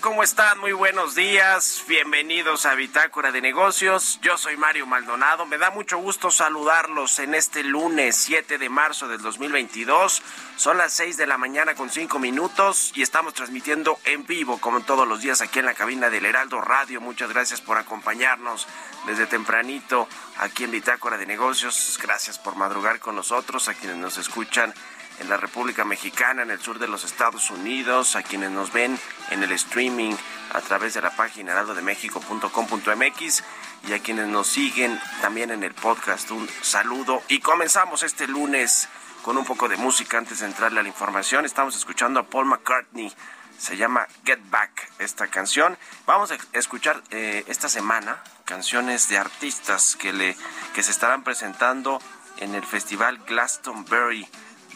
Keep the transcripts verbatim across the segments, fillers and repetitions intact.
¿Cómo están? Muy buenos días, bienvenidos a Bitácora de Negocios. Yo soy Mario Maldonado, me da mucho gusto saludarlos en este lunes siete de marzo del dos mil veintidós. Son las seis de la mañana con cinco minutos y estamos transmitiendo en vivo, como todos los días, aquí en la cabina del Heraldo Radio. Muchas gracias por acompañarnos desde tempranito aquí en Bitácora de Negocios. Gracias por madrugar con nosotros, a quienes nos escuchan en la República Mexicana, en el sur de los Estados Unidos, a quienes nos ven en el streaming a través de la página lado de méxico punto com punto m x y a quienes nos siguen también en el podcast, un saludo. Y comenzamos este lunes con un poco de música antes de entrarle a la información. Estamos escuchando a Paul McCartney, se llama Get Back esta canción. Vamos a escuchar eh, esta semana canciones de artistas que, le, que se estarán presentando en el festival Glastonbury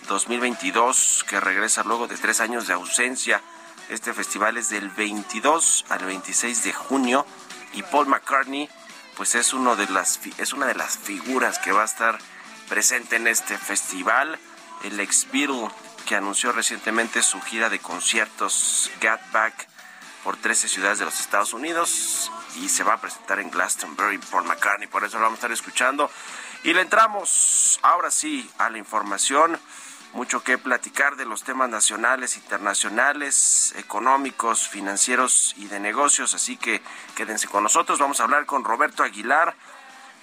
dos mil veintidós, que regresa luego de tres años de ausencia. Este festival es del veintidós al veintiséis de junio y Paul McCartney pues es uno de las es una de las figuras que va a estar presente en este festival. El ex Beatle, que anunció recientemente su gira de conciertos Get Back por trece ciudades de los Estados Unidos, y se va a presentar en Glastonbury Paul McCartney, por eso lo vamos a estar escuchando. Y le entramos ahora sí a la información. Mucho que platicar de los temas nacionales, internacionales, económicos, financieros y de negocios, así que quédense con nosotros. Vamos a hablar con Roberto Aguilar.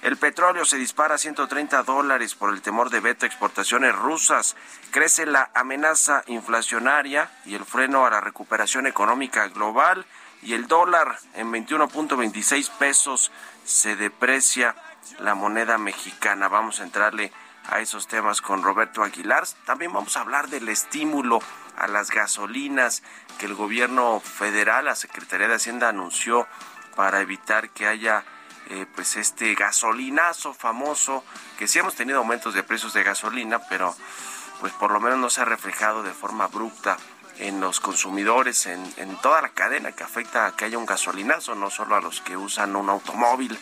El petróleo se dispara a ciento treinta dólares por el temor de veto a exportaciones rusas. Crece la amenaza inflacionaria y el freno a la recuperación económica global. Y el dólar en veintiuno punto veintiséis pesos se deprecia la moneda mexicana. Vamos a entrarle a esos temas con Roberto Aguilar. También vamos a hablar del estímulo a las gasolinas que el gobierno federal, la Secretaría de Hacienda, anunció para evitar que haya eh, pues este gasolinazo famoso, que sí hemos tenido aumentos de precios de gasolina, pero pues por lo menos no se ha reflejado de forma abrupta en los consumidores, en, en toda la cadena que afecta a que haya un gasolinazo, no solo a los que usan un automóvil.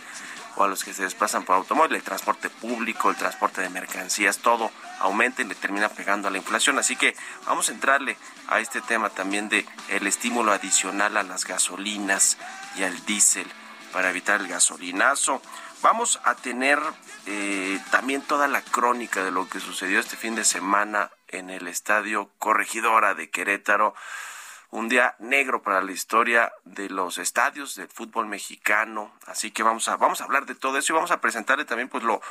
o a los que se desplazan por automóvil, el transporte público, el transporte de mercancías, todo aumenta y le termina pegando a la inflación. Así que vamos a entrarle a este tema también de el estímulo adicional a las gasolinas y al diésel para evitar el gasolinazo. Vamos a tener eh, también toda la crónica de lo que sucedió este fin de semana en el Estadio Corregidora de Querétaro. Un día negro para la historia de los estadios del fútbol mexicano. Así que vamos a, vamos a hablar de todo eso y vamos a presentarle también, pues, lo,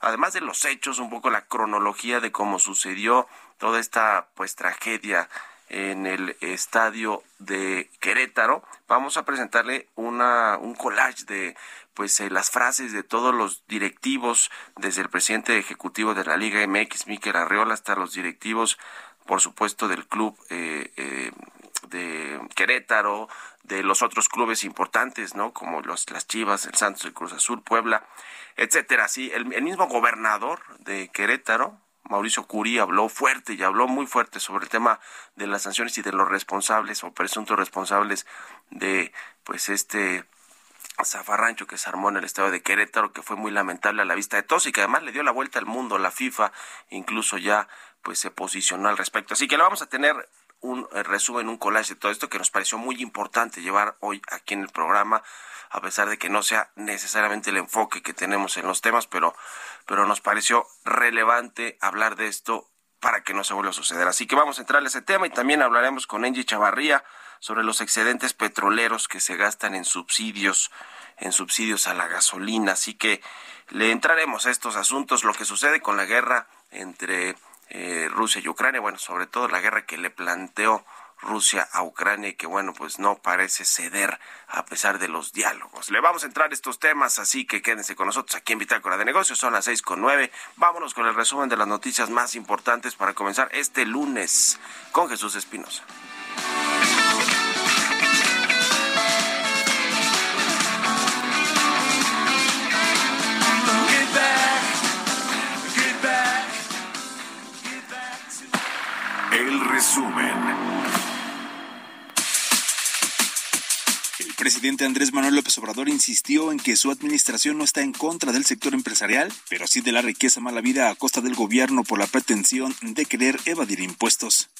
además de los hechos, un poco la cronología de cómo sucedió toda esta, pues, tragedia en el estadio de Querétaro. Vamos a presentarle una un collage de, pues, eh, las frases de todos los directivos, desde el presidente ejecutivo de la Liga M X, Mikel Arriola, hasta los directivos, por supuesto, del club eh, eh, de Querétaro, de los otros clubes importantes, ¿no? Como los, las Chivas, el Santos, el Cruz Azul, Puebla, etcétera. Sí, el, el mismo gobernador de Querétaro, Mauricio Curí, habló fuerte y habló muy fuerte sobre el tema de las sanciones y de los responsables o presuntos responsables de, pues, este zafarrancho que se armó en el estado de Querétaro, que fue muy lamentable a la vista de todos y que además le dio la vuelta al mundo. La FIFA incluso ya, pues, se posicionó al respecto. Así que lo vamos a tener un resumen, un collage de todo esto que nos pareció muy importante llevar hoy aquí en el programa, a pesar de que no sea necesariamente el enfoque que tenemos en los temas, pero, pero nos pareció relevante hablar de esto para que no se vuelva a suceder. Así que vamos a entrar a ese tema y también hablaremos con Angie Chavarría sobre los excedentes petroleros que se gastan en subsidios, en subsidios a la gasolina. Así que le entraremos a estos asuntos, lo que sucede con la guerra entre Eh, Rusia y Ucrania, bueno, sobre todo la guerra que le planteó Rusia a Ucrania y que, bueno, pues no parece ceder a pesar de los diálogos. Le vamos a entrar a estos temas, así que quédense con nosotros aquí en Bitácora de Negocios, son las seis con nueve. Vámonos con el resumen de las noticias más importantes para comenzar este lunes con Jesús Espinosa. El resumen. El presidente Andrés Manuel López Obrador insistió en que su administración no está en contra del sector empresarial, pero sí de la riqueza mal habida a costa del gobierno por la pretensión de querer evadir impuestos.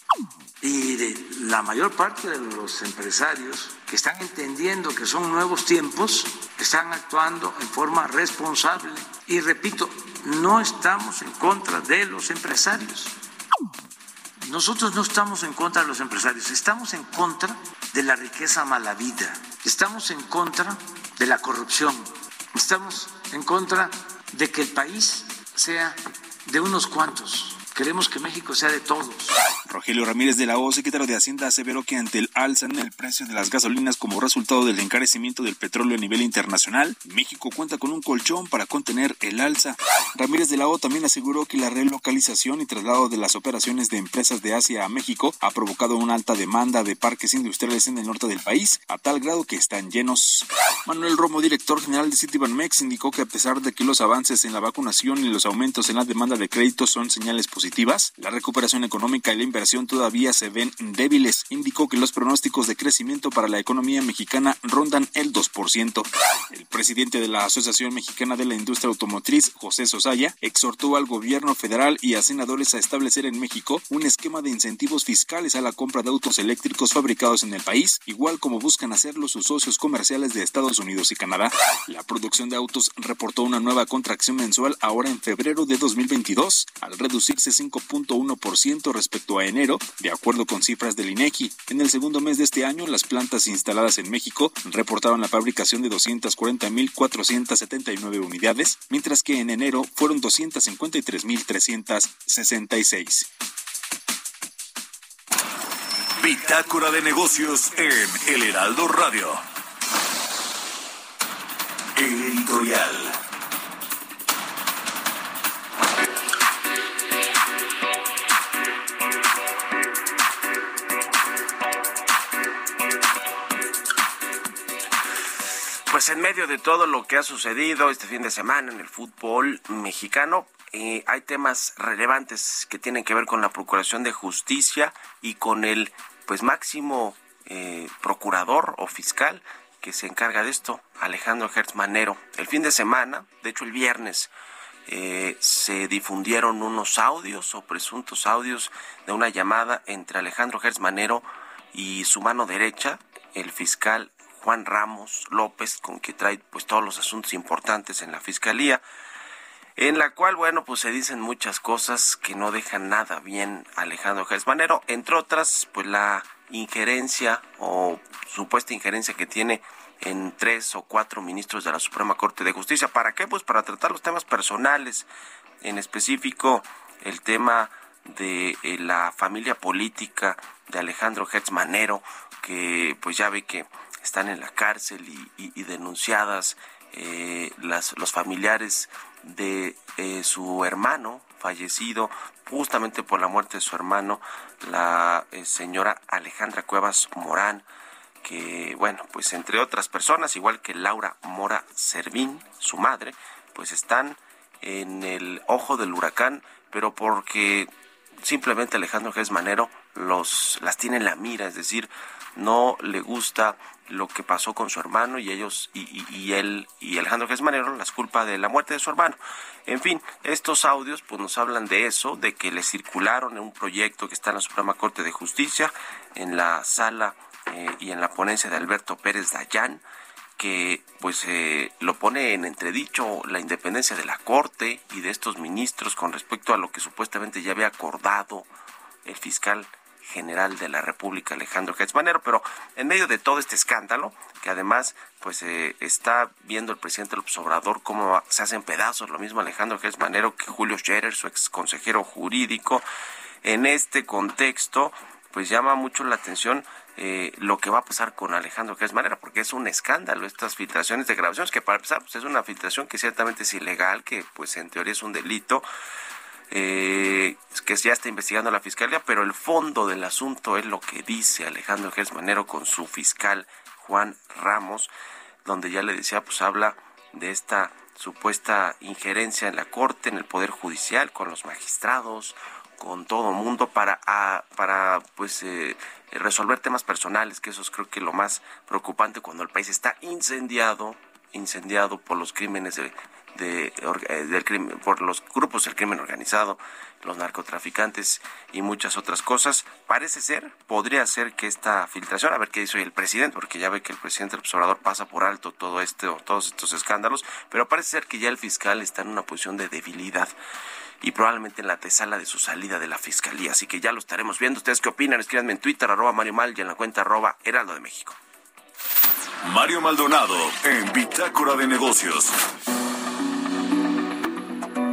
Y de la mayor parte de los empresarios que están entendiendo que son nuevos tiempos, están actuando en forma responsable. Y repito, no estamos en contra de los empresarios. Nosotros no estamos en contra de los empresarios, estamos en contra de la riqueza malhabida, estamos en contra de la corrupción, estamos en contra de que el país sea de unos cuantos. Queremos que México sea de todos. Rogelio Ramírez de la O, secretario de Hacienda, aseveró que ante el alza en el precio de las gasolinas como resultado del encarecimiento del petróleo a nivel internacional, México cuenta con un colchón para contener el alza. Ramírez de la O también aseguró que la relocalización y traslado de las operaciones de empresas de Asia a México ha provocado una alta demanda de parques industriales en el norte del país, a tal grado que están llenos. Manuel Romo, director general de Citibanamex, indicó que a pesar de que los avances en la vacunación y los aumentos en la demanda de créditos son señales positivas, la recuperación económica y la inversión todavía se ven débiles. Indicó que los pronósticos de crecimiento para la economía mexicana rondan el dos por ciento. El presidente de la Asociación Mexicana de la Industria Automotriz, José Sosaya, exhortó al gobierno federal y a senadores a establecer en México un esquema de incentivos fiscales a la compra de autos eléctricos fabricados en el país, igual como buscan hacerlo sus socios comerciales de Estados Unidos y Canadá. La producción de autos reportó una nueva contracción mensual ahora en febrero de dos mil veintidós, al reducirse cinco punto uno por ciento respecto a enero, de acuerdo con cifras del INEGI. En el segundo mes de este año, las plantas instaladas en México reportaron la fabricación de doscientas cuarenta mil cuatrocientas setenta y nueve unidades, mientras que en enero fueron doscientas cincuenta y tres mil trescientas sesenta y seis. Bitácora de Negocios en El Heraldo Radio. El editorial. Pues en medio de todo lo que ha sucedido este fin de semana en el fútbol mexicano, eh, hay temas relevantes que tienen que ver con la Procuración de Justicia y con el, pues, máximo eh, procurador o fiscal que se encarga de esto, Alejandro Gertz Manero. El fin de semana, de hecho el viernes, eh, se difundieron unos audios o presuntos audios de una llamada entre Alejandro Gertz Manero y su mano derecha, el fiscal Juan Ramos López, con que trae pues todos los asuntos importantes en la fiscalía, en la cual, bueno, pues se dicen muchas cosas que no dejan nada bien a Alejandro Gertz Manero, entre otras, pues la injerencia o supuesta injerencia que tiene en tres o cuatro ministros de la Suprema Corte de Justicia. ¿Para qué? Pues para tratar los temas personales, en específico el tema de eh, la familia política de Alejandro Gertz Manero, que pues ya ve que están en la cárcel y, y, y denunciadas eh, las, los familiares de eh, su hermano fallecido, justamente por la muerte de su hermano, la eh, señora Alejandra Cuevas Morán, que bueno, pues entre otras personas, igual que Laura Mora Servín, su madre, pues están en el ojo del huracán, pero porque simplemente Alejandro Gertz Manero los, las tiene en la mira, es decir, no le gusta lo que pasó con su hermano y ellos y, y, y él y Alejandro Gertz Manero las culpa de la muerte de su hermano. En fin, estos audios pues nos hablan de eso, de que le circularon en un proyecto que está en la Suprema Corte de Justicia, en la sala eh, y en la ponencia de Alberto Pérez Dayán, que pues eh, lo pone en entredicho la independencia de la Corte y de estos ministros con respecto a lo que supuestamente ya había acordado el fiscal general de la República, Alejandro Gertz Manero. Pero en medio de todo este escándalo, que además pues eh, está viendo el presidente López Obrador cómo se hacen pedazos, lo mismo Alejandro Gertz Manero que Julio Scherer, su ex consejero jurídico, en este contexto pues llama mucho la atención eh, lo que va a pasar con Alejandro Gertz Manero, porque es un escándalo estas filtraciones de grabaciones, que para empezar pues es una filtración que ciertamente es ilegal, que pues en teoría es un delito, Eh, que ya está investigando la fiscalía, pero el fondo del asunto es lo que dice Alejandro Gertz Manero con su fiscal Juan Ramos, donde ya le decía, pues habla de esta supuesta injerencia en la Corte, en el Poder Judicial, con los magistrados, con todo mundo para, a, para pues eh, resolver temas personales, que eso es creo que lo más preocupante cuando el país está incendiado, incendiado por los crímenes de De, eh, del crimen, por los grupos del crimen organizado, los narcotraficantes y muchas otras cosas. Parece ser, podría ser que esta filtración, a ver qué dice hoy el presidente, porque ya ve que el presidente López Obrador pasa por alto todo este, o todos estos escándalos, pero parece ser que ya el fiscal está en una posición de debilidad y probablemente en la antesala de su salida de la fiscalía, así que ya lo estaremos viendo. ¿Ustedes qué opinan? Escríbanme en Twitter, arroba Mario Mal, y en la cuenta arroba Heraldo de México. Mario Maldonado en Bitácora de Negocios.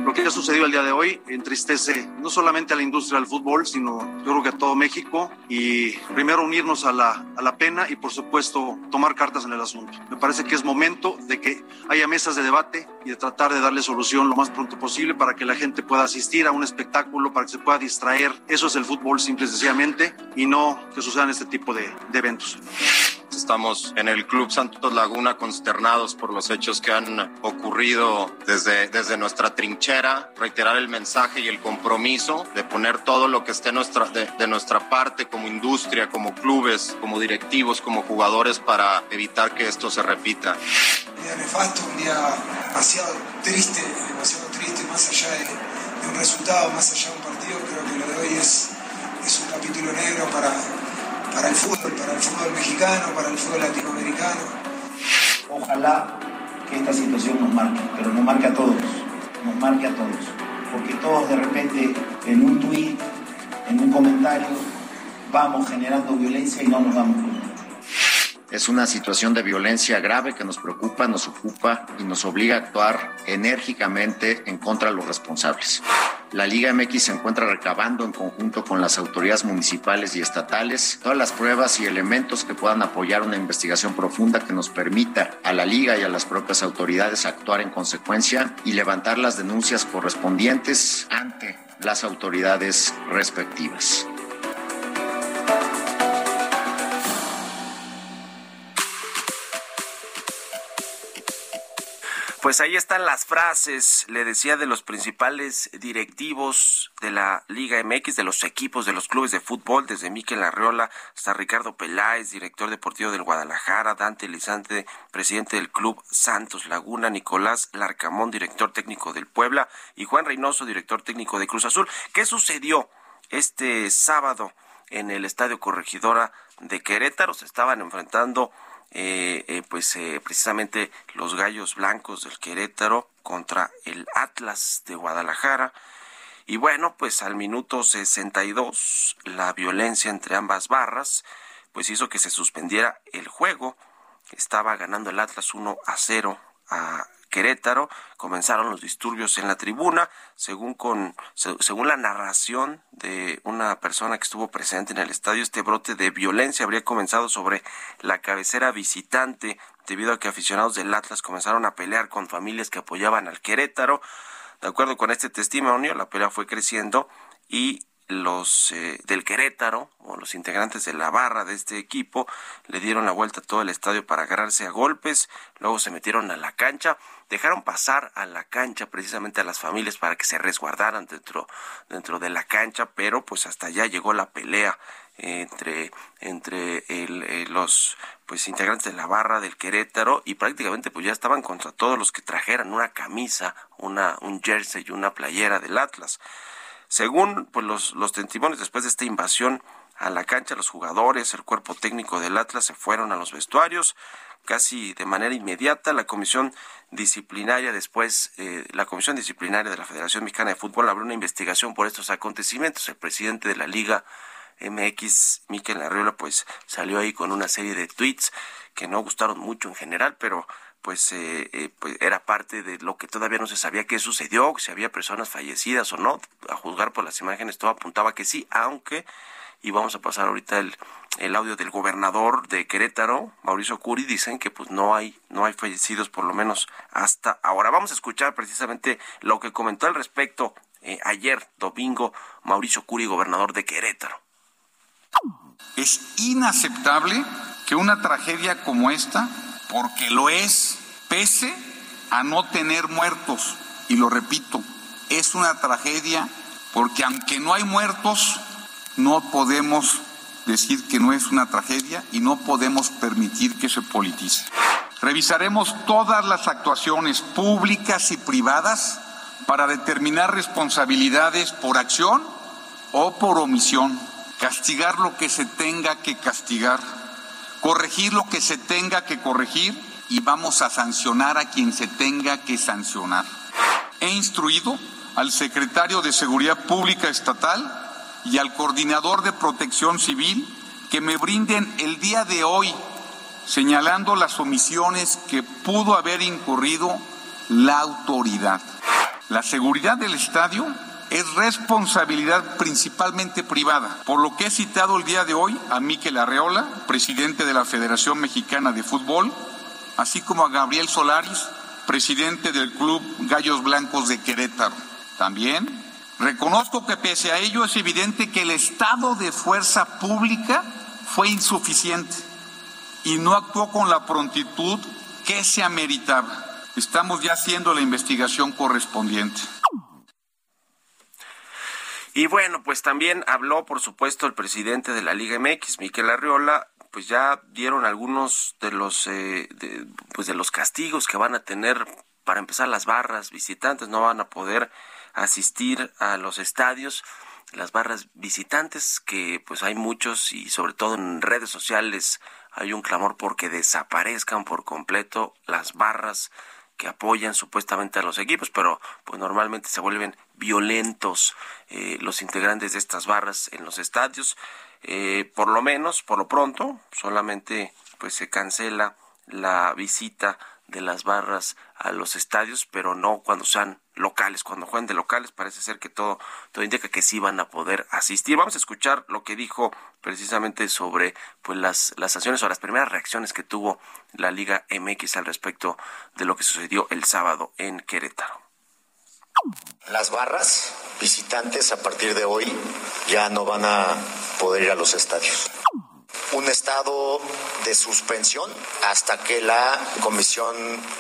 Lo que ha sucedido el día de hoy entristece no solamente a la industria del fútbol, sino yo creo que a todo México, y primero unirnos a la, a la pena y por supuesto tomar cartas en el asunto. Me parece que es momento de que haya mesas de debate y de tratar de darle solución lo más pronto posible para que la gente pueda asistir a un espectáculo, para que se pueda distraer. Eso es el fútbol, simple y sencillamente, y no que sucedan este tipo de, de eventos. Estamos en el Club Santos Laguna consternados por los hechos que han ocurrido desde, desde nuestra trinchera. Reiterar el mensaje y el compromiso de poner todo lo que esté nuestra, de, de nuestra parte como industria, como clubes, como directivos, como jugadores, para evitar que esto se repita. Un día nefasto, un día demasiado triste, demasiado triste, más allá de, de un resultado, más allá de un partido. Creo que lo de hoy es, es un capítulo negro para... para el fútbol, para el fútbol mexicano, para el fútbol latinoamericano. Ojalá que esta situación nos marque, pero nos marque a todos, nos marque a todos, porque todos de repente en un tuit, en un comentario, vamos generando violencia y no nos damos cuenta. Es una situación de violencia grave que nos preocupa, nos ocupa y nos obliga a actuar enérgicamente en contra de los responsables. La Liga M X se encuentra recabando en conjunto con las autoridades municipales y estatales todas las pruebas y elementos que puedan apoyar una investigación profunda que nos permita a la Liga y a las propias autoridades actuar en consecuencia y levantar las denuncias correspondientes ante las autoridades respectivas. Pues ahí están las frases, le decía, de los principales directivos de la Liga M X, de los equipos, de los clubes de fútbol, desde Mikel Arriola hasta Ricardo Peláez, director deportivo del Guadalajara, Dante Lizante, presidente del club Santos Laguna, Nicolás Larcamón, director técnico del Puebla, y Juan Reynoso, director técnico de Cruz Azul. ¿Qué sucedió este sábado en el Estadio Corregidora de Querétaro? Se estaban enfrentando Eh, eh, pues eh, precisamente los Gallos Blancos del Querétaro contra el Atlas de Guadalajara, y bueno, pues al minuto sesenta y dos la violencia entre ambas barras pues hizo que se suspendiera el juego. Estaba ganando el Atlas uno a cero a Querétaro. Comenzaron los disturbios en la tribuna, según con según la narración de una persona que estuvo presente en el estadio. Este brote de violencia habría comenzado sobre la cabecera visitante debido a que aficionados del Atlas comenzaron a pelear con familias que apoyaban al Querétaro. De acuerdo con este testimonio, la pelea fue creciendo y los eh, del Querétaro, o los integrantes de la barra de este equipo, le dieron la vuelta a todo el estadio para agarrarse a golpes. Luego se metieron a la cancha, dejaron pasar a la cancha precisamente a las familias para que se resguardaran dentro, dentro de la cancha, pero pues hasta allá llegó la pelea entre, entre el, eh, los pues integrantes de la barra del Querétaro, y prácticamente pues ya estaban contra todos los que trajeran una camisa, una, un jersey y una playera del Atlas. Según pues, los, los testimonios, después de esta invasión a la cancha, los jugadores, el cuerpo técnico del Atlas se fueron a los vestuarios casi de manera inmediata. La comisión disciplinaria después, eh, la comisión disciplinaria de la Federación Mexicana de Fútbol abrió una investigación por estos acontecimientos. El presidente de la Liga M X, Mikel Arriola, pues salió ahí con una serie de tweets que no gustaron mucho en general, pero pues, eh, eh, pues era parte de lo que todavía no se sabía qué sucedió, si había personas fallecidas o no. A juzgar por las imágenes, todo apuntaba que sí, aunque, y vamos a pasar ahorita el, el audio del gobernador de Querétaro, Mauricio Curí, dicen que pues no hay, no hay fallecidos, por lo menos hasta ahora. Vamos a escuchar precisamente lo que comentó al respecto eh, ayer, domingo, Mauricio Curí, gobernador de Querétaro. Es inaceptable que una tragedia como esta, porque lo es, pese a no tener muertos, y lo repito, es una tragedia porque aunque no hay muertos, no podemos decir que no es una tragedia y no podemos permitir que se politice. Revisaremos todas las actuaciones públicas y privadas para determinar responsabilidades por acción o por omisión, castigar lo que se tenga que castigar, corregir lo que se tenga que corregir, y vamos a sancionar a quien se tenga que sancionar. He instruido al secretario de Seguridad Pública Estatal y al coordinador de Protección Civil que me brinden el día de hoy, señalando las omisiones que pudo haber incurrido la autoridad. La seguridad del estadio es responsabilidad principalmente privada, por lo que he citado el día de hoy a Mikel Arriola, presidente de la Federación Mexicana de Fútbol, así como a Gabriel Solaris, presidente del Club Gallos Blancos de Querétaro. También reconozco que pese a ello es evidente que el estado de fuerza pública fue insuficiente y no actuó con la prontitud que se ameritaba. Estamos ya haciendo la investigación correspondiente. Y bueno, pues también habló, por supuesto, el presidente de la Liga M X, Mikel Arriola. Pues ya dieron algunos de los eh, de, pues de los castigos que van a tener. Para empezar, las barras visitantes no van a poder asistir a los estadios. Las barras visitantes, que pues hay muchos, y sobre todo en redes sociales hay un clamor porque desaparezcan por completo las barras que apoyan supuestamente a los equipos, pero pues normalmente se vuelven violentos eh, los integrantes de estas barras en los estadios. Eh, por lo menos, por lo pronto, solamente pues se cancela la visita de las barras a los estadios, pero no cuando sean locales. Cuando juegan de locales, parece ser que todo, todo indica que sí van a poder asistir. Vamos a escuchar lo que dijo precisamente sobre pues las, las sanciones o las primeras reacciones que tuvo la Liga M X al respecto de lo que sucedió el sábado en Querétaro. Las barras visitantes a partir de hoy ya no van a poder ir a los estadios. un estado de suspensión hasta que la comisión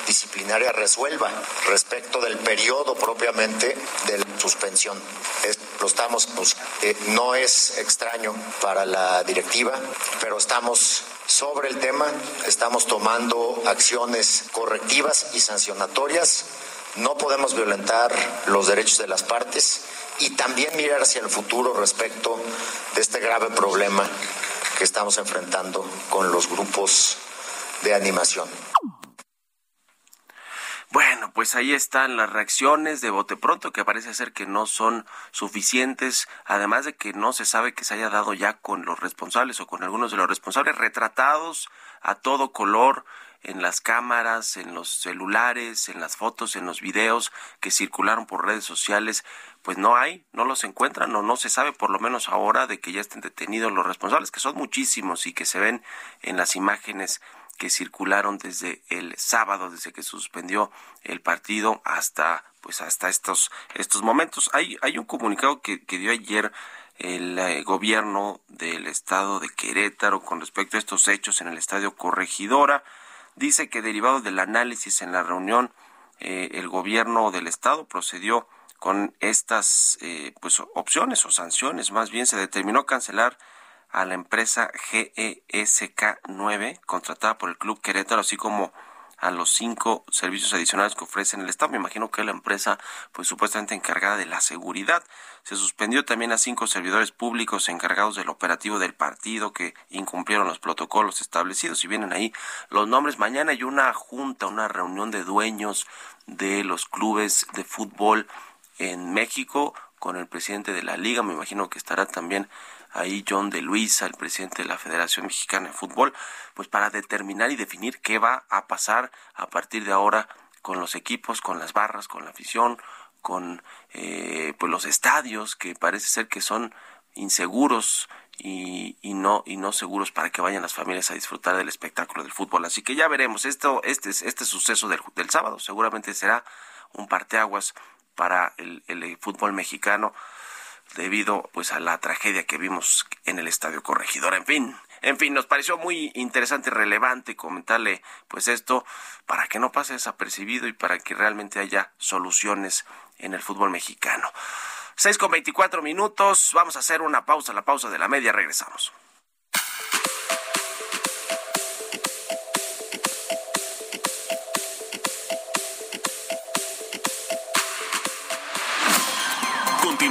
disciplinaria resuelva respecto del periodo propiamente de la suspensión. Es, lo estamos, pues, eh, no es extraño para la directiva, pero estamos sobre el tema, estamos tomando acciones correctivas y sancionatorias. No podemos violentar los derechos de las partes y también mirar hacia el futuro respecto de este grave problema que estamos enfrentando con los grupos de animación. Bueno, pues ahí están las reacciones de bote pronto, que parece ser que no son suficientes, además de que no se sabe que se haya dado ya con los responsables o con algunos de los responsables, retratados a todo color en las cámaras, en los celulares, en las fotos, en los videos que circularon por redes sociales. Pues no hay, no los encuentran o no se sabe, por lo menos ahora, de que ya estén detenidos los responsables, que son muchísimos y que se ven en las imágenes que circularon desde el sábado, desde que suspendió el partido hasta, pues, hasta estos, estos momentos. Hay, hay un comunicado que, que dio ayer el eh, gobierno del estado de Querétaro con respecto a estos hechos en el Estadio Corregidora. Dice que, derivado del análisis en la reunión, eh, el gobierno del estado procedió con estas eh, pues opciones o sanciones. Más bien, se determinó cancelar a la empresa G E S K nueve, contratada por el Club Querétaro, así como a los cinco servicios adicionales que ofrecen el estado. Me imagino que la empresa, pues, supuestamente encargada de la seguridad. Se suspendió también a cinco servidores públicos encargados del operativo del partido que incumplieron los protocolos establecidos. Y vienen ahí los nombres. Mañana hay una junta, una reunión de dueños de los clubes de fútbol en México con el presidente de la liga. Me imagino que estará también ahí John de Luisa, el presidente de la Federación Mexicana de Fútbol, pues para determinar y definir qué va a pasar a partir de ahora con los equipos, con las barras, con la afición, con eh, pues los estadios, que parece ser que son inseguros y, y no y no seguros para que vayan las familias a disfrutar del espectáculo del fútbol. Así que ya veremos. Esto, este, este suceso del, del sábado seguramente será un parteaguas para el, el fútbol mexicano, debido, pues, a la tragedia que vimos en el Estadio Corregidora. En fin, en fin, nos pareció muy interesante y relevante comentarle, pues, esto, para que no pase desapercibido y para que realmente haya soluciones en el fútbol mexicano. seis con veinticuatro minutos, vamos a hacer una pausa, la pausa de la media, regresamos.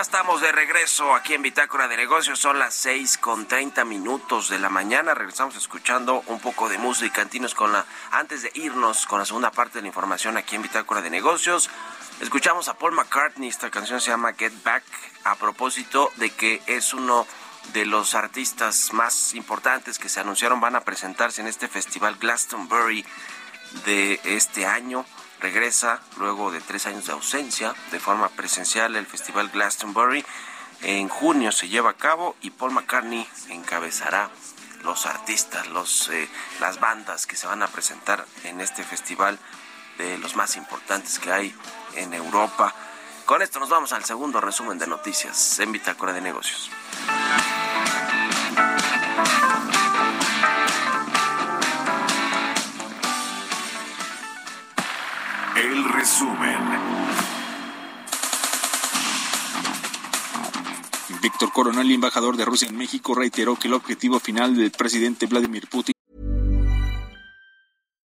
Estamos de regreso aquí en Bitácora de Negocios, son las seis con treinta minutos de la mañana. Regresamos escuchando un poco de música antinos con la, antes de irnos con la segunda parte de la información aquí en Bitácora de Negocios. Escuchamos a Paul McCartney, esta canción se llama Get Back, a propósito de que es uno de los artistas más importantes que se anunciaron van a presentarse en este festival Glastonbury de este año. Regresa luego de tres años de ausencia de forma presencial el Festival Glastonbury. En junio se lleva a cabo y Paul McCartney encabezará los artistas, los, eh, las bandas que se van a presentar en este festival, de los más importantes que hay en Europa. Con esto nos vamos al segundo resumen de noticias en Bitácora de Negocios. El resumen. Víctor Coronel, embajador de Rusia en México, reiteró que el objetivo final del presidente Vladimir Putin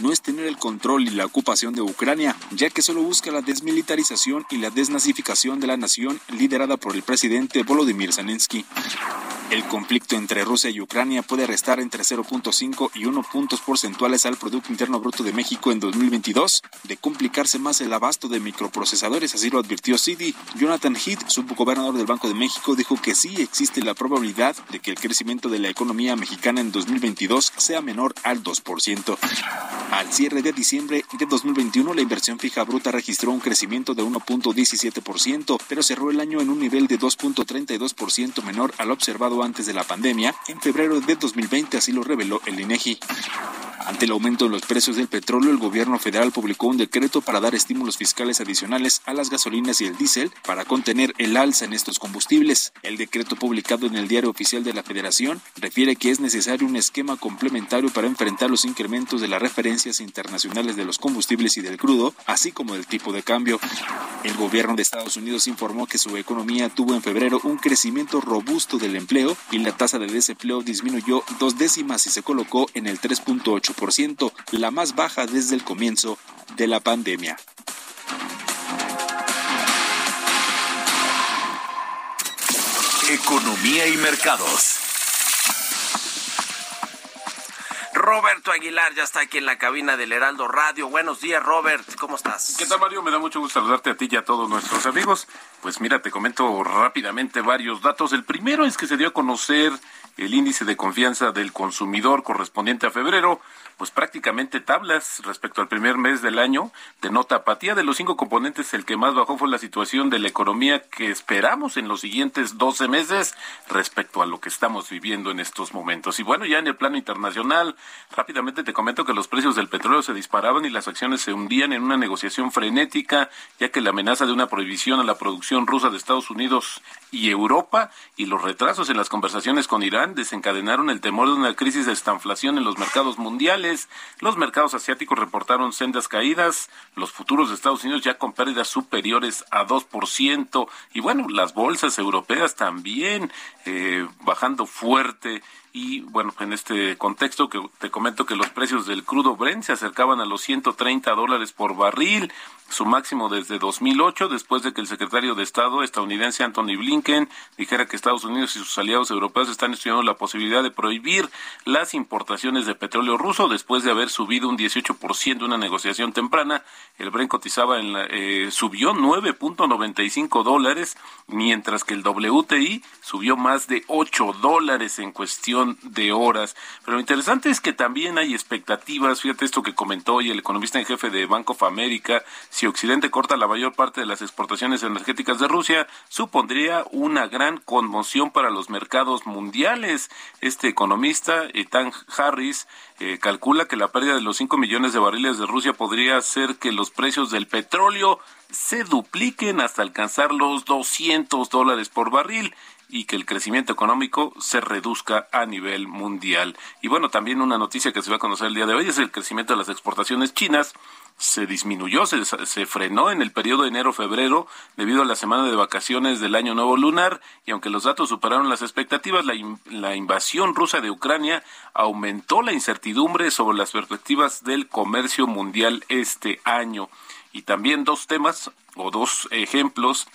No es tener el control y la ocupación de Ucrania, ya que solo busca la desmilitarización y la desnazificación de la nación liderada por el presidente Volodymyr Zelensky. El conflicto entre Rusia y Ucrania puede restar entre cero punto cinco y uno puntos porcentuales al Producto Interno Bruto de México en dos mil veintidós, de complicarse más el abasto de microprocesadores, así lo advirtió Citi. Jonathan Heath, subgobernador del Banco de México, dijo que sí existe la probabilidad de que el crecimiento de la economía mexicana en dos mil veintidós sea menor al dos por ciento. Al cierre de diciembre de dos mil veintiuno, la inversión fija bruta registró un crecimiento de uno punto diecisiete por ciento, pero cerró el año en un nivel de dos punto treinta y dos por ciento menor al observado antes de la pandemia en febrero de dos mil veinte, así lo reveló el INEGI. Ante el aumento en los precios del petróleo, el gobierno federal publicó un decreto para dar estímulos fiscales adicionales a las gasolinas y el diésel para contener el alza en estos combustibles. El decreto publicado en el Diario Oficial de la Federación refiere que es necesario un esquema complementario para enfrentar los incrementos de las referencias internacionales de los combustibles y del crudo, así como del tipo de cambio. El gobierno de Estados Unidos informó que su economía tuvo en febrero un crecimiento robusto del empleo y la tasa de desempleo disminuyó dos décimas y se colocó en el tres punto ocho por ciento, la más baja desde el comienzo de la pandemia. Economía y mercados. Roberto Aguilar ya está aquí en la cabina del Heraldo Radio. Buenos días, Robert. ¿Cómo estás? ¿Qué tal, Mario? Me da mucho gusto saludarte a ti y a todos nuestros amigos. Pues mira, te comento rápidamente varios datos. El primero es que se dio a conocer el índice de confianza del consumidor correspondiente a febrero, pues prácticamente tablas respecto al primer mes del año. Denota apatía. De los cinco componentes, el que más bajó fue la situación de la economía que esperamos en los siguientes doce meses respecto a lo que estamos viviendo en estos momentos. Y bueno, ya en el plano internacional, rápidamente te comento que los precios del petróleo se disparaban y las acciones se hundían en una negociación frenética, ya que la amenaza de una prohibición a la producción rusa de Estados Unidos y Europa y los retrasos en las conversaciones con Irán desencadenaron el temor de una crisis de estanflación en los mercados mundiales. Los mercados asiáticos reportaron sendas caídas, los futuros de Estados Unidos ya con pérdidas superiores a dos por ciento, y bueno, las bolsas europeas también eh, bajando fuerte. Y bueno, en este contexto que te comento que los precios del crudo Brent se acercaban a los ciento treinta dólares por barril, su máximo desde dos mil ocho, después de que el secretario de Estado estadounidense Anthony Blinken dijera que Estados Unidos y sus aliados europeos están estudiando la posibilidad de prohibir las importaciones de petróleo ruso después de haber subido un dieciocho por ciento en una negociación temprana. El Brent cotizaba en la, eh, subió nueve punto noventa y cinco dólares, mientras que el W T I subió más de ocho dólares en cuestión de horas. Pero lo interesante es que también hay expectativas. Fíjate esto que comentó hoy el economista en jefe de Bank of America: si Occidente corta la mayor parte de las exportaciones energéticas de Rusia, supondría una gran conmoción para los mercados mundiales. Este economista, Ethan Harris, eh, calcula que la pérdida de los cinco millones de barriles de Rusia podría hacer que los precios del petróleo se dupliquen hasta alcanzar los doscientos dólares por barril y que el crecimiento económico se reduzca a nivel mundial. Y bueno, también una noticia que se va a conocer el día de hoy es el crecimiento de las exportaciones chinas. Se disminuyó, se, se frenó en el periodo de enero-febrero debido a la semana de vacaciones del Año Nuevo Lunar, y aunque los datos superaron las expectativas, la, in, la invasión rusa de Ucrania aumentó la incertidumbre sobre las perspectivas del comercio mundial este año. Y también dos temas o dos ejemplos.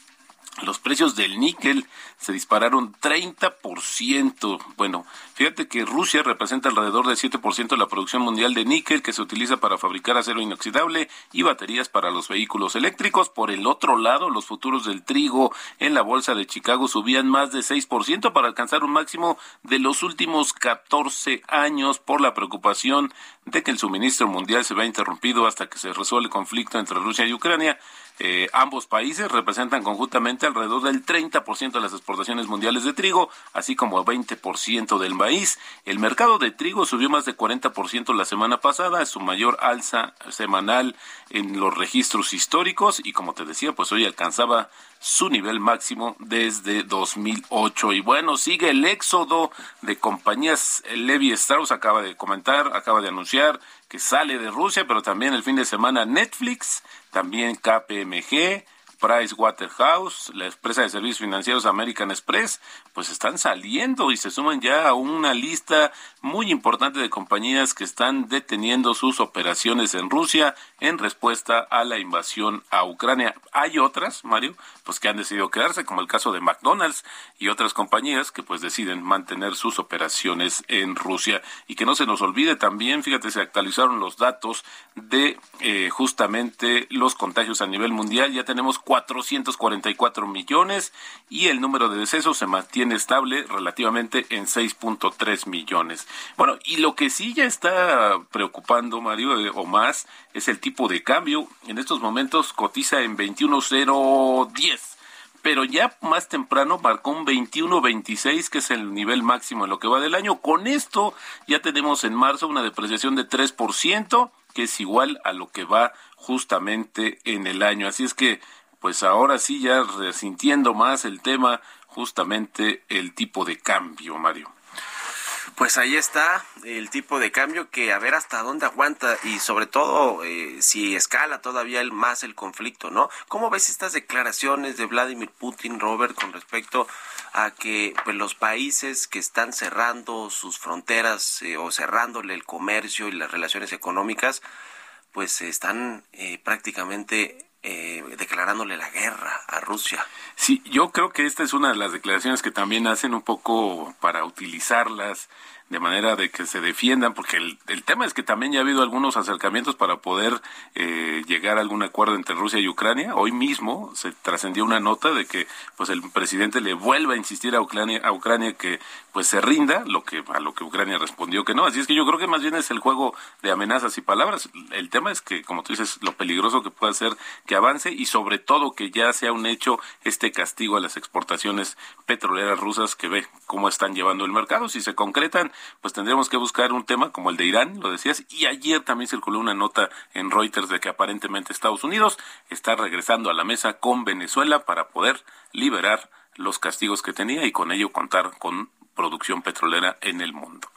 Los precios del níquel se dispararon treinta por ciento. Bueno, fíjate que Rusia representa alrededor del siete por ciento de la producción mundial de níquel, que se utiliza para fabricar acero inoxidable y baterías para los vehículos eléctricos. Por el otro lado, los futuros del trigo en la bolsa de Chicago subían más de seis por ciento para alcanzar un máximo de los últimos catorce años por la preocupación de que el suministro mundial se vea interrumpido hasta que se resuelva el conflicto entre Rusia y Ucrania. Eh, ambos países representan conjuntamente alrededor del treinta por ciento de las exportaciones mundiales de trigo, así como veinte por ciento del maíz. El mercado de trigo subió más de cuarenta por ciento la semana pasada, es su mayor alza semanal en los registros históricos y, como te decía, pues hoy alcanzaba su nivel máximo desde dos mil ocho. Y bueno, sigue el éxodo de compañías. Levi Strauss acaba de comentar, acaba de anunciar que sale de Rusia, pero también el fin de semana Netflix, también K P M G, Pricewaterhouse, la empresa de servicios financieros American Express, pues están saliendo y se suman ya a una lista muy importante de compañías que están deteniendo sus operaciones en Rusia en respuesta a la invasión a Ucrania. Hay otras, Mario, pues que han decidido quedarse, como el caso de McDonald's y otras compañías que pues deciden mantener sus operaciones en Rusia. Y que no se nos olvide también, fíjate, se actualizaron los datos de eh, justamente los contagios a nivel mundial. Ya tenemos cuatrocientos cuarenta y cuatro millones y el número de decesos se mantiene estable relativamente en seis punto tres millones. Bueno, y lo que sí ya está preocupando, Mario, o más, es el tipo de cambio. En estos momentos cotiza en veintiuno cero diez, pero ya más temprano marcó un veintiuno veintiséis, que es el nivel máximo en lo que va del año. Con esto ya tenemos en marzo una depreciación de tres por ciento, que es igual a lo que va justamente en el año. Así es que pues ahora sí ya resintiendo más el tema, justamente el tipo de cambio, Mario. Pues ahí está el tipo de cambio que a ver hasta dónde aguanta y sobre todo eh, si escala todavía el más el conflicto, ¿no? ¿Cómo ves estas declaraciones de Vladimir Putin, Robert, con respecto a que pues, los países que están cerrando sus fronteras eh, o cerrándole el comercio y las relaciones económicas, pues están eh, prácticamente... Eh, declarándole la guerra a Rusia? Sí, yo creo que esta es una de las declaraciones que también hacen un poco para utilizarlas de manera de que se defiendan, porque el, el tema es que también ya ha habido algunos acercamientos para poder eh, llegar a algún acuerdo entre Rusia y Ucrania. Hoy mismo se trascendió una nota de que pues el presidente le vuelve a insistir a Ucrania, a Ucrania que pues se rinda, lo que a lo que Ucrania respondió que no. Así es que yo creo que más bien es el juego de amenazas y palabras. El tema es que, como tú dices, lo peligroso que puede ser que avance y sobre todo que ya sea un hecho este castigo a las exportaciones petroleras rusas, que ve cómo están llevando el mercado. Si se concretan, pues tendremos que buscar un tema como el de Irán, lo decías, y ayer también circuló una nota en Reuters de que aparentemente Estados Unidos está regresando a la mesa con Venezuela para poder liberar los castigos que tenía y con ello contar con producción petrolera en el mundo.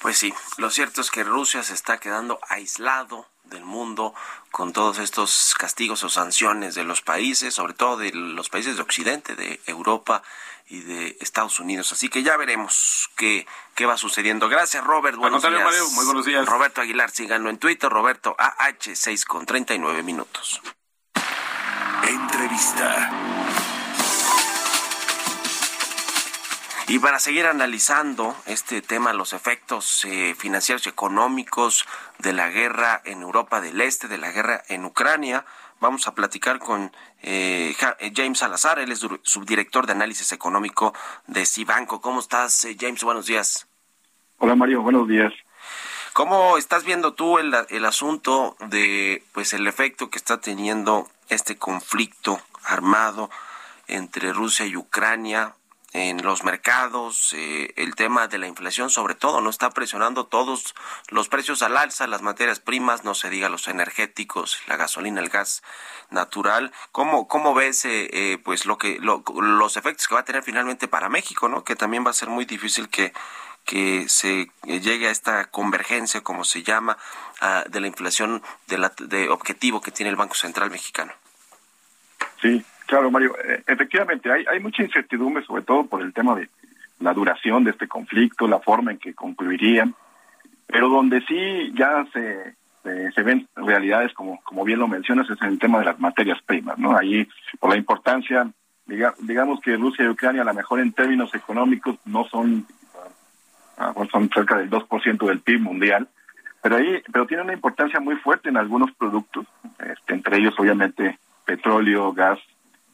Pues sí, lo cierto es que Rusia se está quedando aislado del mundo con todos estos castigos o sanciones de los países, sobre todo de los países de Occidente, de Europa y de Estados Unidos. Así que ya veremos qué, qué va sucediendo. Gracias, Robert. Buenos días. Mario, muy buenos días. Roberto Aguilar, síganlo en Twitter, Roberto A H, seis con treinta y nueve minutos. Entrevista. Y para seguir analizando este tema, los efectos eh, financieros y económicos de la guerra en Europa del Este, de la guerra en Ucrania, vamos a platicar con eh, James Salazar. Él es subdirector de análisis económico de Cibanco. ¿Cómo estás, eh, James? Buenos días. Hola, Mario. Buenos días. ¿Cómo estás viendo tú el, el asunto de pues el efecto que está teniendo este conflicto armado entre Rusia y Ucrania en los mercados? Eh, el tema de la inflación, sobre todo, no está presionando todos los precios al alza, las materias primas, no se diga los energéticos, la gasolina, el gas natural. ¿Cómo cómo ves eh, eh, pues lo que lo, los efectos que va a tener finalmente para México, no? Que también va a ser muy difícil que que se llegue a esta convergencia, como se llama, uh, de la inflación de la de objetivo que tiene el Banco Central Mexicano. Sí. Claro, Mario. Efectivamente, hay, hay mucha incertidumbre, sobre todo por el tema de la duración de este conflicto, la forma en que concluirían, pero donde sí ya se, se, se ven realidades, como, como bien lo mencionas, es en el tema de las materias primas, ¿no? Ahí, por la importancia, diga, digamos que Rusia y Ucrania, a lo mejor en términos económicos, no son, son cerca del dos por ciento del P I B mundial, pero ahí pero tiene una importancia muy fuerte en algunos productos, este, entre ellos, obviamente, petróleo, gas,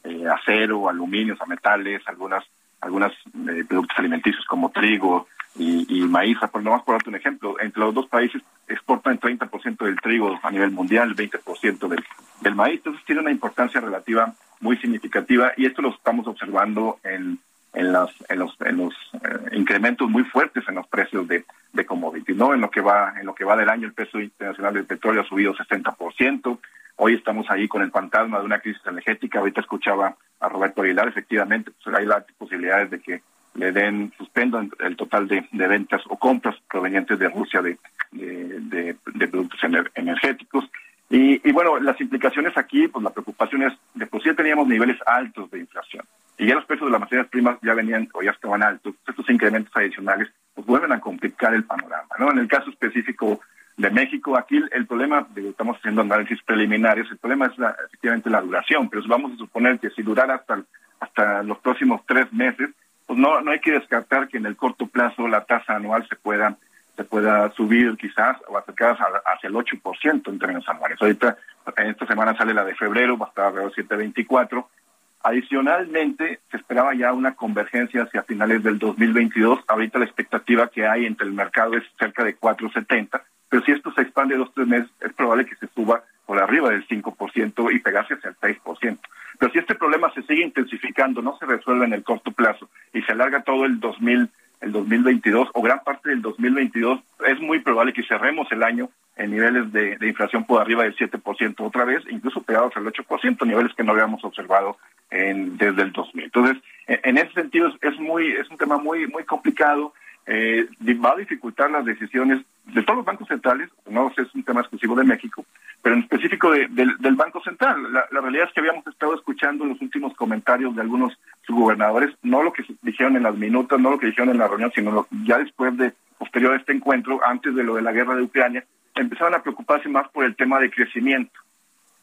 Eh, acero, aluminio, o sea, metales, algunas algunas eh, productos alimenticios como trigo, y, y maíz. Por nomás por darte un ejemplo, entre los dos países exportan treinta por ciento del trigo a nivel mundial, veinte por ciento del, del maíz. Entonces tiene una importancia relativa muy significativa, y esto lo estamos observando en en las en los en los eh, incrementos muy fuertes en los precios de de commodities, ¿no? En lo que va en lo que va del año, el precio internacional del petróleo ha subido sesenta por ciento. Hoy estamos ahí con el fantasma de una crisis energética. Ahorita escuchaba a Roberto Aguilar, efectivamente, pues hay las posibilidades de que le den, suspendan el total de, de ventas o compras provenientes de Rusia de de, de, de productos ener, energéticos. Y, y bueno, las implicaciones aquí, pues la preocupación es, de por sí teníamos niveles altos de inflación, y ya los precios de las materias primas ya venían o ya estaban altos. Estos incrementos adicionales pues vuelven a complicar el panorama, ¿no? En el caso específico de México, aquí el, el problema, digo, estamos haciendo análisis preliminares, el problema es la, efectivamente la duración, pero vamos a suponer que si durara hasta, hasta los próximos tres meses, pues no, no hay que descartar que en el corto plazo la tasa anual se pueda se pueda subir quizás o acercadas hacia el ocho por ciento en términos anuales. Ahorita, en esta semana sale la de febrero, va a estar alrededor de siete veinticuatro. Adicionalmente, se esperaba ya una convergencia hacia finales del dos mil veintidós. Ahorita la expectativa que hay entre el mercado es cerca de cuatro setenta, pero si esto se expande dos o tres meses, es probable que se suba por arriba del cinco por ciento y pegarse hacia el seis por ciento. Pero si este problema se sigue intensificando, no se resuelve en el corto plazo y se alarga todo el dos mil el dos mil veintidós o gran parte del dos mil veintidós, es muy probable que cerremos el año en niveles de, de inflación por arriba del siete por ciento otra vez, incluso pegados al ocho por ciento, niveles que no habíamos observado en, desde el dos mil. Entonces, en, en ese sentido, es, es muy es un tema muy muy complicado, eh, va a dificultar las decisiones de todos los bancos centrales, no es un tema exclusivo de México, pero en específico de, de, del Banco Central. La, la realidad es que habíamos estado escuchando los últimos comentarios de algunos subgobernadores, no lo que dijeron en las minutas, no lo que dijeron en la reunión, sino lo, ya después de, posterior a este encuentro, antes de lo de la guerra de Ucrania, empezaron a preocuparse más por el tema de crecimiento.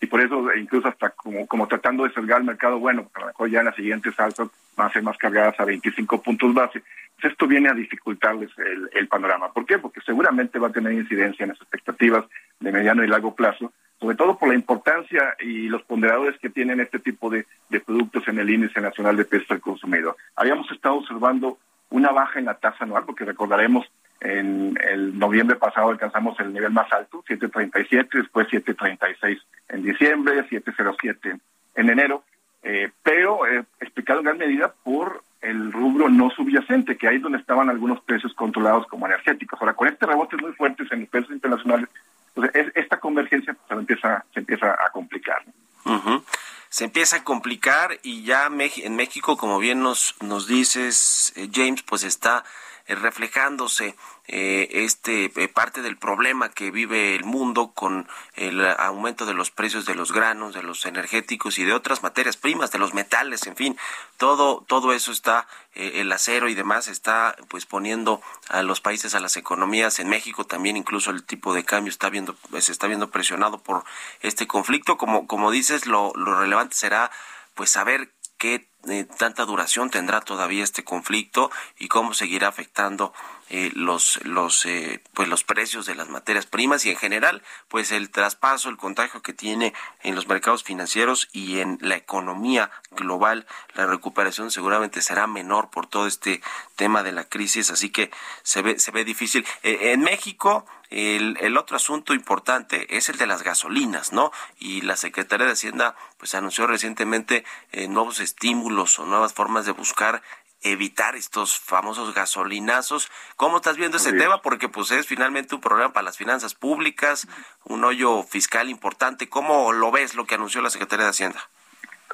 Y por eso, incluso hasta como, como tratando de sesgar el mercado, bueno, a lo mejor ya en las siguientes alzas van a ser más cargadas a veinticinco puntos base. Pues esto viene a dificultarles el, el panorama. ¿Por qué? Porque seguramente va a tener incidencia en las expectativas de mediano y largo plazo, sobre todo por la importancia y los ponderadores que tienen este tipo de, de productos en el Índice Nacional de Precios al Consumidor. Habíamos estado observando una baja en la tasa anual, porque recordaremos, en el noviembre pasado alcanzamos el nivel más alto, siete treinta y siete, después siete treinta y seis en diciembre, siete cero siete en enero, eh, pero eh, explicado en gran medida por el rubro no subyacente, que ahí es donde estaban algunos precios controlados como energéticos. Ahora, con este rebote muy fuertes en los precios internacionales, entonces, esta convergencia pues, empieza, se empieza a complicar. Uh-huh. Se empieza a complicar y ya en México, como bien nos, nos dices, eh, James, pues está eh, reflejándose eh, este eh, parte del problema que vive el mundo con el aumento de los precios de los granos, de los energéticos y de otras materias primas, de los metales, en fin, todo todo eso está, eh, el acero y demás está pues poniendo a los países, a las economías. En México también incluso el tipo de cambio está viendo se está viendo presionado por este conflicto. Como como dices, lo lo relevante será pues saber qué eh, tanta duración tendrá todavía este conflicto y cómo seguirá afectando eh, los los eh, pues los precios de las materias primas y en general pues el traspaso, el contagio que tiene en los mercados financieros y en la economía global. La recuperación seguramente será menor por todo este tema de la crisis, así que se ve se ve difícil. Eh, en México el, el otro asunto importante es el de las gasolinas, ¿no? Y la Secretaría de Hacienda pues anunció recientemente eh, nuevos estímulos o nuevas formas de buscar evitar estos famosos gasolinazos. ¿Cómo estás viendo ese tema? Porque pues es finalmente un problema para las finanzas públicas, un hoyo fiscal importante. ¿Cómo lo ves lo que anunció la Secretaría de Hacienda?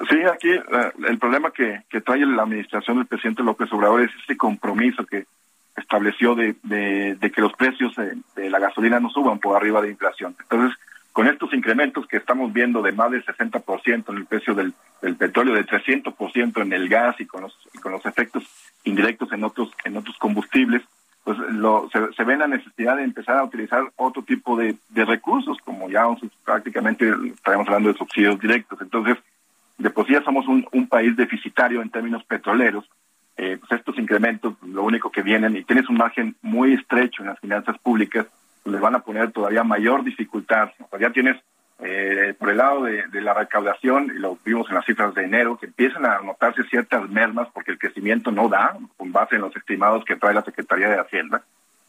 Sí, aquí uh, el problema que, que trae la administración del presidente López Obrador es este compromiso que estableció de, de, de que los precios de, de la gasolina no suban por arriba de inflación. Entonces, con estos incrementos que estamos viendo de más del sesenta por ciento en el precio del, del petróleo, de trescientos por ciento en el gas y con los y con los efectos indirectos en otros en otros combustibles, pues lo, se, se ve la necesidad de empezar a utilizar otro tipo de, de recursos, como ya prácticamente estaremos hablando de subsidios directos. Entonces, de por sí ya somos un, un país deficitario en términos petroleros. Eh, pues estos incrementos, lo único que vienen, y tienes un margen muy estrecho en las finanzas públicas, les van a poner todavía mayor dificultad. O sea, ya tienes eh, por el lado de, de la recaudación, y lo vimos en las cifras de enero, que empiezan a notarse ciertas mermas porque el crecimiento no da, con base en los estimados que trae la Secretaría de Hacienda.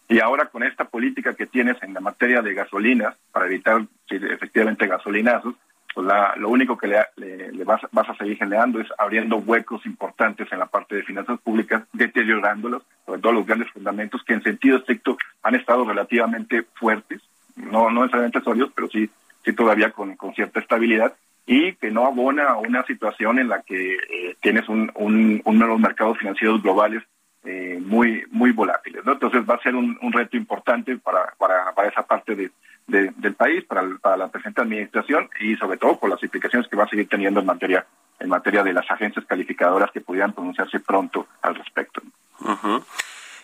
Y ahora con esta política que tienes en la materia de gasolinas, para evitar efectivamente gasolinazos, pues la, lo único que le, le, le vas, vas a seguir generando es abriendo huecos importantes en la parte de finanzas públicas, deteriorándolos, sobre todo los grandes fundamentos que en sentido estricto han estado relativamente fuertes, no no necesariamente sólidos, pero sí sí todavía con, con cierta estabilidad, y que no abona a una situación en la que eh, tienes un, un, uno de los mercados financieros globales eh, muy muy volátiles, ¿no? Entonces va a ser un, un reto importante para, para, para esa parte de De, del país, para, para la presente administración, y sobre todo por las implicaciones que va a seguir teniendo en materia en materia de las agencias calificadoras que pudieran pronunciarse pronto al respecto. Uh-huh.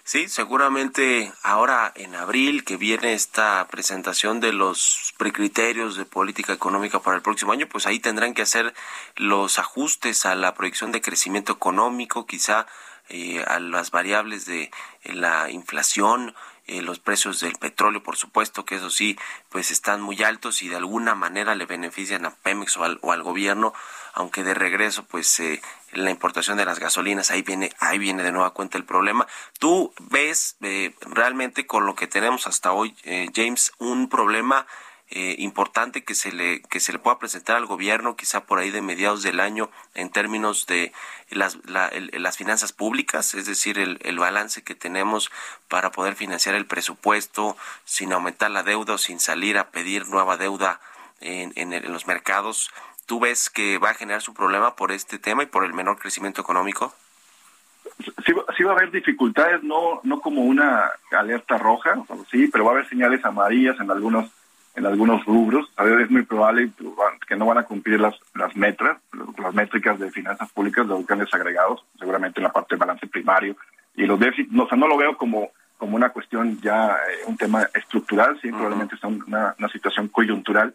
Sí, seguramente ahora en abril que viene esta presentación de los precriterios de política económica para el próximo año, pues ahí tendrán que hacer los ajustes a la proyección de crecimiento económico, quizá eh, a las variables de eh, la inflación, Eh, los precios del petróleo, por supuesto, que eso sí, pues están muy altos y de alguna manera le benefician a Pemex o al, o al gobierno, aunque de regreso, pues eh, la importación de las gasolinas, ahí viene ahí viene de nueva cuenta el problema. ¿Tú ves eh, realmente con lo que tenemos hasta hoy, eh, James, un problema eh, importante que se le que se le pueda presentar al gobierno, quizá por ahí de mediados del año, en términos de las la, el, las finanzas públicas, es decir, el, el balance que tenemos para poder financiar el presupuesto sin aumentar la deuda o sin salir a pedir nueva deuda en, en, en los mercados? ¿Tú ves que va a generar su problema por este tema y por el menor crecimiento económico? Sí, sí va a haber dificultades, no no como una alerta roja, o sea, sí, pero va a haber señales amarillas en algunos en algunos rubros. A ver, es muy probable que no van a cumplir las las metas, las métricas de finanzas públicas, de los grandes agregados, seguramente en la parte del balance primario y los déficits. No, o sea, no lo veo como como una cuestión ya, eh, un tema estructural, sí, uh-huh. Probablemente es una, una situación coyuntural,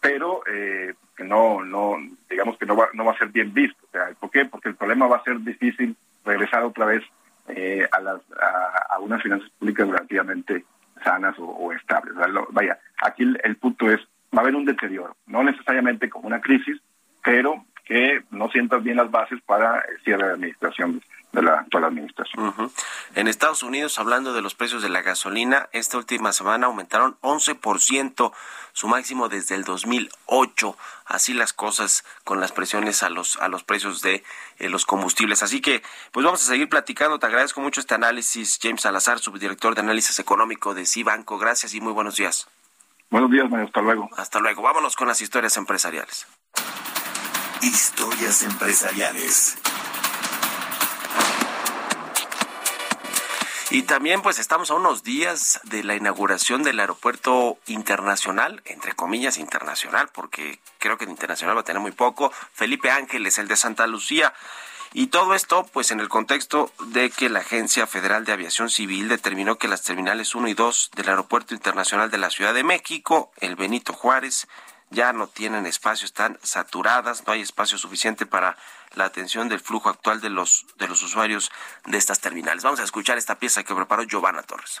pero eh, que no, no, digamos que no va, no va a ser bien visto. O sea, ¿por qué? Porque el problema va a ser difícil regresar otra vez eh, a las a, a unas finanzas públicas relativamente sanas o, o estables. O sea, lo, vaya, aquí el, el punto es, va a haber un deterioro, no necesariamente como una crisis, pero que no sientas bien las bases para el cierre de la administración, de la actual administración. Uh-huh. En Estados Unidos, hablando de los precios de la gasolina, esta última semana aumentaron once por ciento, su máximo desde el dos mil ocho. Así las cosas con las presiones a los a los precios de eh, los combustibles. Así que, pues vamos a seguir platicando. Te agradezco mucho este análisis, James Salazar, subdirector de análisis económico de Cibanco. Gracias y muy buenos días. Buenos días, Mario. Hasta luego. Hasta luego. Vámonos con las historias empresariales. Historias empresariales. Y también pues estamos a unos días de la inauguración del aeropuerto internacional, entre comillas internacional, porque creo que el internacional va a tener muy poco, Felipe Ángeles, el de Santa Lucía. Y todo esto pues en el contexto de que la Agencia Federal de Aviación Civil determinó que las terminales uno y dos del Aeropuerto Internacional de la Ciudad de México, el Benito Juárez, ya no tienen espacio, están saturadas, no hay espacio suficiente para la atención del flujo actual de los de los usuarios de estas terminales. Vamos a escuchar esta pieza que preparó Giovanna Torres.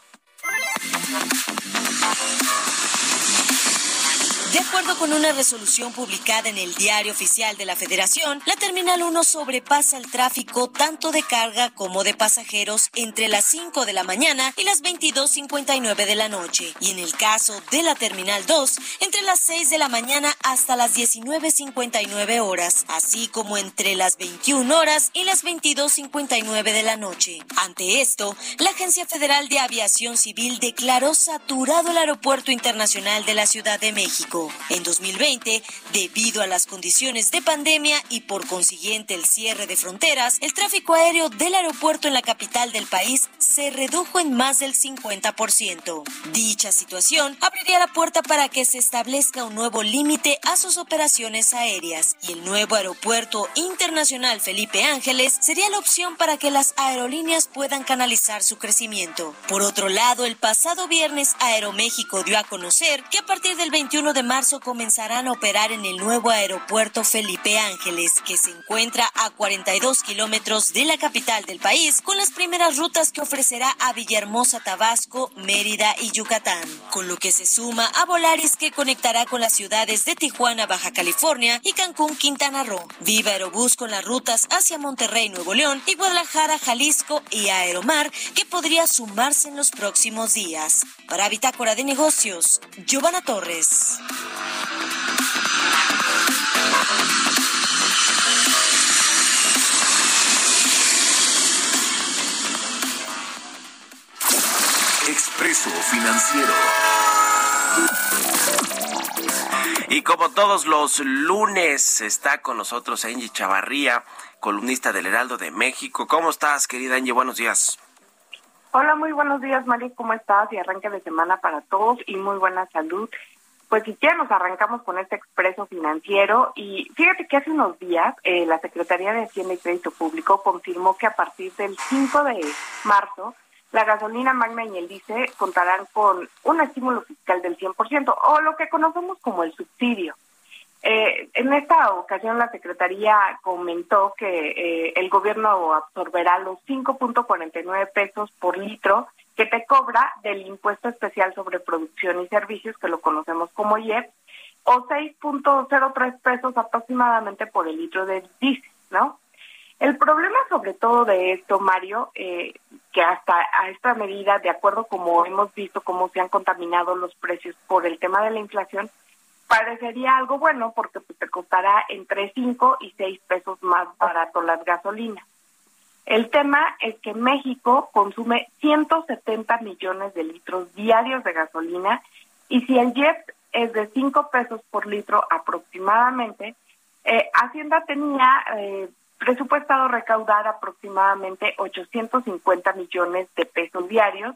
De acuerdo con una resolución publicada en el Diario Oficial de la Federación, la Terminal uno sobrepasa el tráfico tanto de carga como de pasajeros entre las cinco de la mañana y las veintidós cincuenta y nueve de la noche, y en el caso de la Terminal dos, entre las seis de la mañana hasta las diecinueve cincuenta y nueve horas, así como entre las veintiuna horas y las veintidós cincuenta y nueve de la noche. Ante esto, la Agencia Federal de Aviación Civil declaró saturado el Aeropuerto Internacional de la Ciudad de México. En dos mil veinte, debido a las condiciones de pandemia y por consiguiente el cierre de fronteras, el tráfico aéreo del aeropuerto en la capital del país se redujo en más del cincuenta por ciento. Dicha situación abriría la puerta para que se establezca un nuevo límite a sus operaciones aéreas, y el nuevo Aeropuerto Internacional Felipe Ángeles sería la opción para que las aerolíneas puedan canalizar su crecimiento. Por otro lado, el pasado viernes Aeroméxico dio a conocer que a partir del veintiuno de marzo marzo comenzarán a operar en el nuevo aeropuerto Felipe Ángeles, que se encuentra a cuarenta y dos kilómetros de la capital del país, con las primeras rutas que ofrecerá a Villahermosa, Tabasco, Mérida y Yucatán, con lo que se suma a Volaris, que conectará con las ciudades de Tijuana, Baja California y Cancún, Quintana Roo. Viva Aerobús con las rutas hacia Monterrey, Nuevo León y Guadalajara, Jalisco, y Aeromar, que podría sumarse en los próximos días. Para Bitácora de Negocios, Giovanna Torres. Expreso Financiero. Y como todos los lunes, está con nosotros Angie Chavarría, columnista del Heraldo de México. ¿Cómo estás, querida Angie? Buenos días. Hola, muy buenos días, Mari, ¿cómo estás? Y arranque de semana para todos y muy buena salud. Pues si ya nos arrancamos con este Expreso Financiero, y fíjate que hace unos días eh, la Secretaría de Hacienda y Crédito Público confirmó que a partir del cinco de marzo la gasolina, Magna y el diésel contarán con un estímulo fiscal del cien por ciento, o lo que conocemos como el subsidio. Eh, en esta ocasión la Secretaría comentó que eh, el gobierno absorberá los cinco punto cuarenta y nueve pesos por litro que te cobra del Impuesto Especial sobre Producción y Servicios, que lo conocemos como I E P S, o seis punto cero tres pesos aproximadamente por el litro de diésel, ¿no? El problema sobre todo de esto, Mario, eh, que hasta a esta medida, de acuerdo como hemos visto cómo se han contaminado los precios por el tema de la inflación, parecería algo bueno porque pues, te costará entre cinco y seis pesos más barato las gasolinas. El tema es que México consume ciento setenta millones de litros diarios de gasolina, y si el I E P S es de cinco pesos por litro aproximadamente, eh, Hacienda tenía eh, presupuestado recaudar aproximadamente ochocientos cincuenta millones de pesos diarios,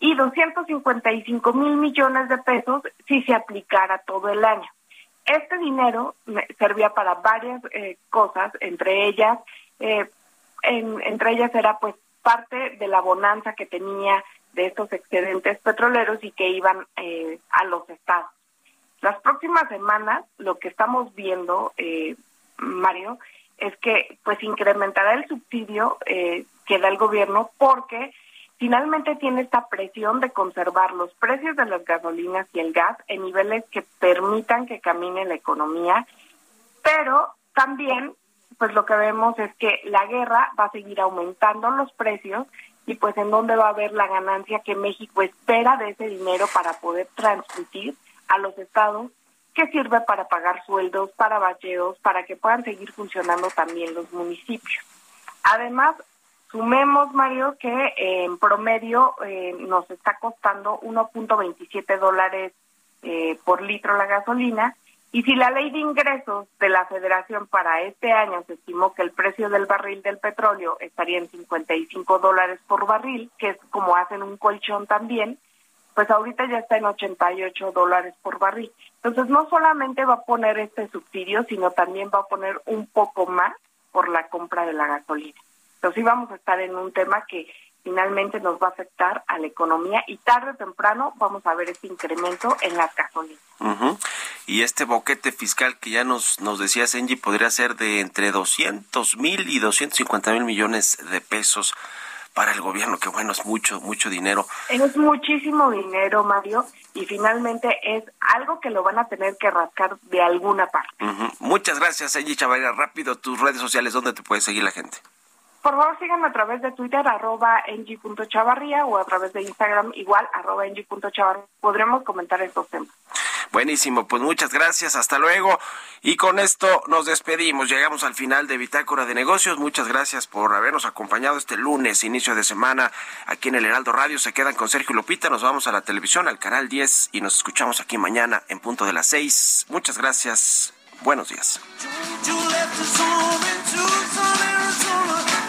y doscientos cincuenta y cinco mil millones de pesos si se aplicara todo el año. Este dinero servía para varias eh, cosas, entre ellas eh, en, entre ellas era pues parte de la bonanza que tenía de estos excedentes petroleros y que iban eh, a los estados. Las próximas semanas lo que estamos viendo, eh, Mario, es que pues incrementará el subsidio eh, que da el gobierno, porque finalmente tiene esta presión de conservar los precios de las gasolinas y el gas en niveles que permitan que camine la economía, pero también pues lo que vemos es que la guerra va a seguir aumentando los precios, y pues en dónde va a haber la ganancia que México espera de ese dinero para poder transmitir a los estados, que sirve para pagar sueldos, para bacheos, para que puedan seguir funcionando también los municipios. Además, sumemos, Mario, que eh, en promedio eh, nos está costando uno punto veintisiete dólares eh, por litro la gasolina, y si la ley de ingresos de la Federación para este año se estimó que el precio del barril del petróleo estaría en cincuenta y cinco dólares por barril, que es como hacen un colchón también, pues ahorita ya está en ochenta y ocho dólares por barril. Entonces no solamente va a poner este subsidio, sino también va a poner un poco más por la compra de la gasolina. Entonces sí vamos a estar en un tema que finalmente nos va a afectar a la economía, y tarde o temprano vamos a ver ese incremento en las gasolinas. Uh-huh. Y este boquete fiscal que ya nos, nos decías, Angie, podría ser de entre doscientos mil y doscientos cincuenta mil millones de pesos para el gobierno, que bueno, es mucho, mucho dinero. Es muchísimo dinero, Mario, y finalmente es algo que lo van a tener que rascar de alguna parte. Uh-huh. Muchas gracias, Angie Chavarría. Rápido, tus redes sociales, ¿dónde te puede seguir la gente? Por favor, síganme a través de Twitter, arroba ng.chavarría, o a través de Instagram, igual, arroba ng.chavarría. Podremos comentar estos temas. Buenísimo, pues muchas gracias, hasta luego. Y con esto nos despedimos, llegamos al final de Bitácora de Negocios. Muchas gracias por habernos acompañado este lunes, inicio de semana, aquí en el Heraldo Radio. Se quedan con Sergio Lupita, nos vamos a la televisión, al Canal diez, y nos escuchamos aquí mañana en punto de las seis. Muchas gracias, buenos días.